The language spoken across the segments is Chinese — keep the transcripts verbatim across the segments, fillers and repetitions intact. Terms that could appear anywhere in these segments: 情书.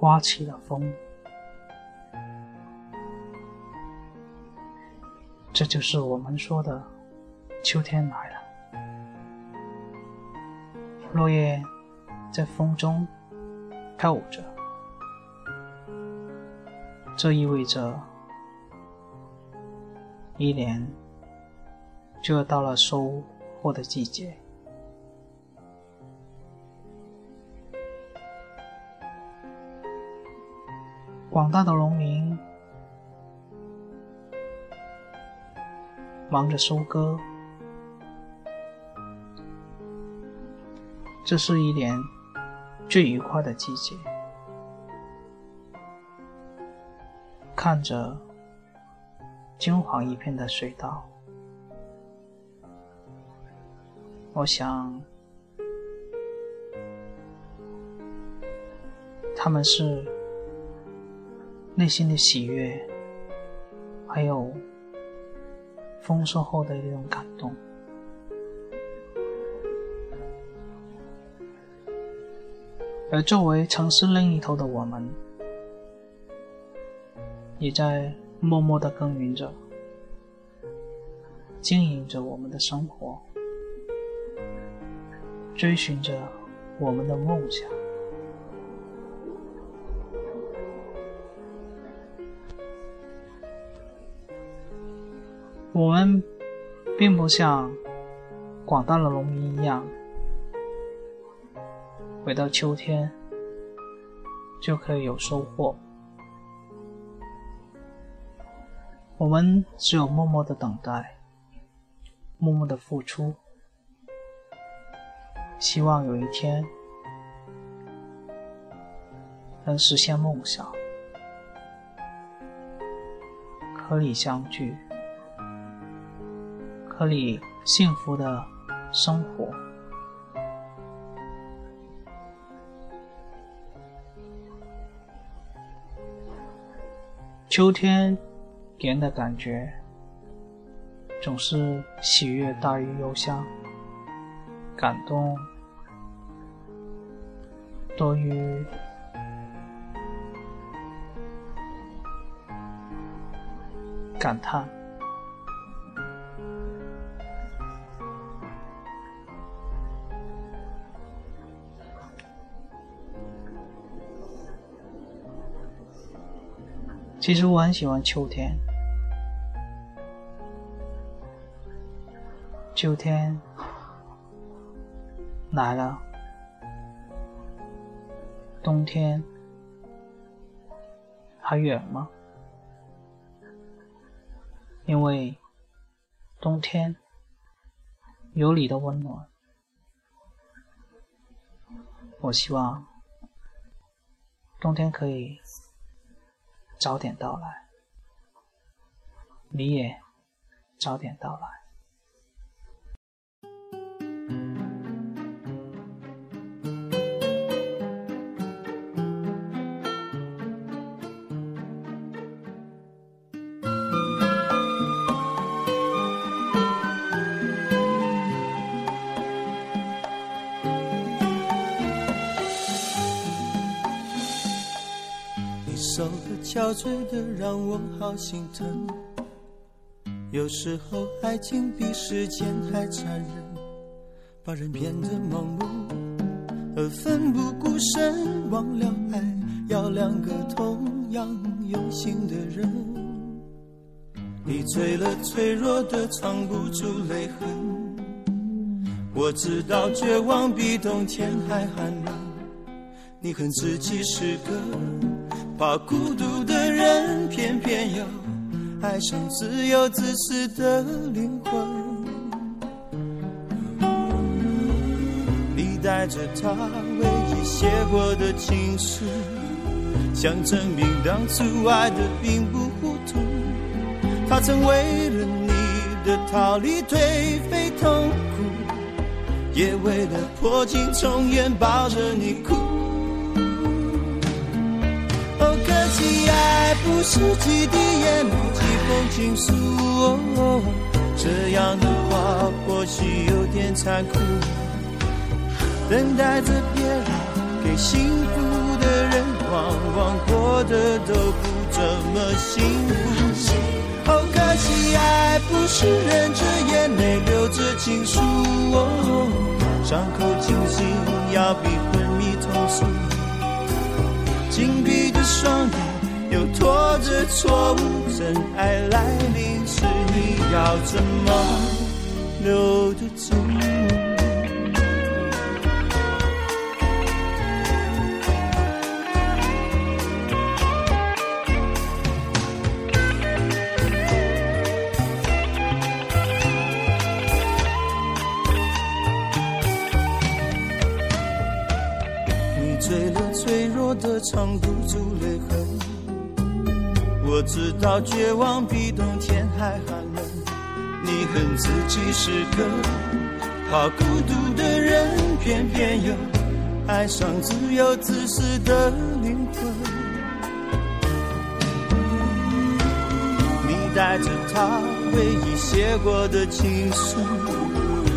刮起了风。这就是我们说的秋天来了。落叶在风中飘舞着，这意味着一年就要到了收获的季节。广大的农民忙着收割，这是一年最愉快的季节。看着金黄一片的水稻，我想他们是内心的喜悦，还有丰收后的一种感动。而作为城市另一头的我们，也在默默地耕耘着，经营着我们的生活，追寻着我们的梦想。我们并不像广大的农民一样，回到秋天就可以有收获。我们只有默默的等待，默默的付出，希望有一天能实现梦想，和你相聚，和你幸福的生活。秋天给人的感觉总是喜悦大于忧伤，感动多于感叹。其实我很喜欢秋天，秋天来了，冬天还远吗？因为冬天有你的温暖，我希望冬天可以早点到来，你也早点到来。走得憔悴的让我好心疼，有时候爱情比时间还残忍，把人变得盲目而奋不顾身，忘了爱要两个同样用心的人。你醉了，脆弱的藏不住泪痕，我知道绝望比冬天还寒冷，你恨自己是个怕孤独的人，偏偏又爱上自由自私的灵魂。你带着他唯一写过的情书，想证明当初爱的并不糊涂，他曾为了你的逃离颓废痛苦，也为了破镜重圆抱着你哭。亲爱，不是几滴眼泪，几封情书、哦哦、这样的话或许有点残酷，等待着别人给幸福的人往往过得都不怎么幸福，哦，可惜爱不是忍着眼泪流着情书，哦，伤口清醒要比昏迷痛楚，紧闭的双眼又拖着错误，真爱来临时你要怎么留得住？你醉了，脆弱的藏不住泪痕，我知道绝望比冬天还寒冷，你恨自己是个好孤独的人，偏偏又爱上自由自私的灵魂，你带着他回忆写过的情书，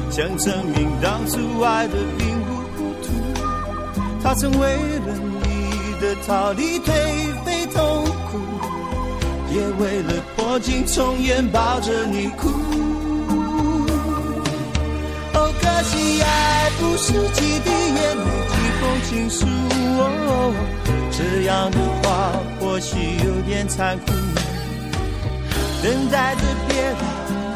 想证明当初爱的并不糊涂，他曾为了你的逃离颓废痛苦，也为了破镜重圆抱着你哭，哦，可惜爱不是几滴眼泪几封情书，哦，这样的话或许有点残酷，等待着别人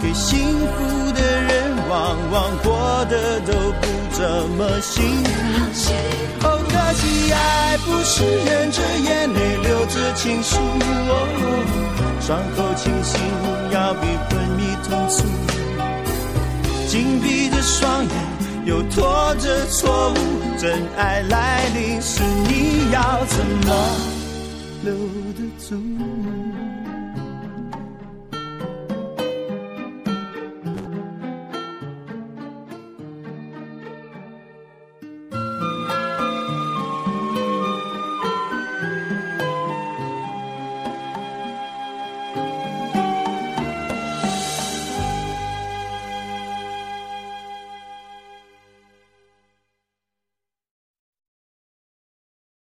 给幸福的人往往过得都不怎么幸福，哦，可惜爱不是忍着眼泪流着情书，哦，伤口清醒要比昏迷痛楚，紧闭着双眼又拖着错误，真爱来临时你要怎么留得住？